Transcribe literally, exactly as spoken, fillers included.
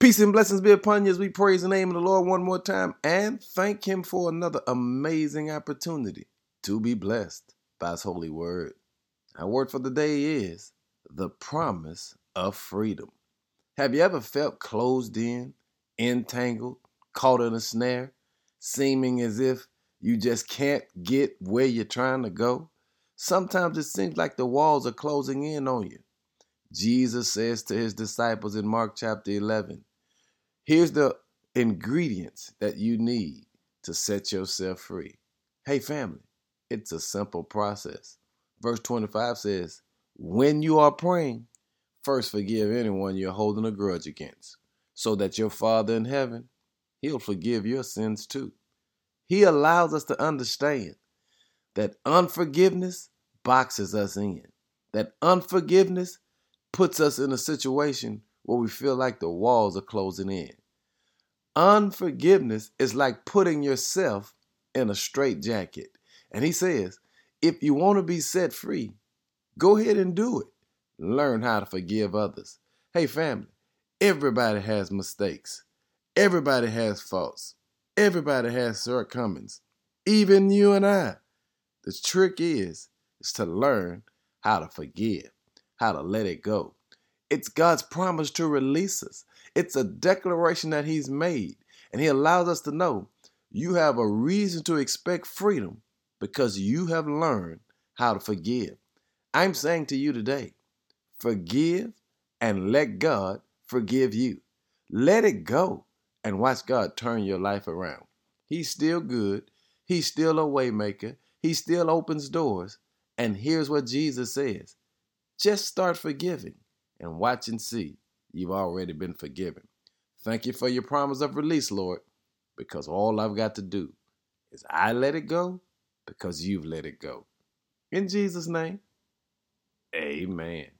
Peace and blessings be upon you as we praise the name of the Lord one more time and thank him for another amazing opportunity to be blessed by his holy word. Our word for the day is the promise of freedom. Have you ever felt closed in, entangled, caught in a snare, seeming as if you just can't get where you're trying to go? Sometimes it seems like the walls are closing in on you. Jesus says to his disciples in Mark chapter eleven, here's the ingredients that you need to set yourself free. Hey family, it's a simple process. Verse twenty-five says, when you are praying, first forgive anyone you're holding a grudge against, so that your Father in heaven, he'll forgive your sins too. He allows us to understand that unforgiveness boxes us in, that unforgiveness puts us in a situation where we feel like the walls are closing in. Unforgiveness is like putting yourself in a straitjacket. And he says, if you want to be set free, go ahead and do it. Learn how to forgive others. Hey, family, everybody has mistakes. Everybody has faults. Everybody has shortcomings. Even you and I. The trick is, is to learn how to forgive, how to let it go. It's God's promise to release us. It's a declaration that he's made. And he allows us to know you have a reason to expect freedom because you have learned how to forgive. I'm saying to you today, forgive and let God forgive you. Let it go and watch God turn your life around. He's still good. He's still a way maker. He still opens doors. And here's what Jesus says. Just start forgiving and watch and see you've already been forgiven. Thank you for your promise of release, Lord, because all I've got to do is I let it go because you've let it go. In Jesus' name, amen.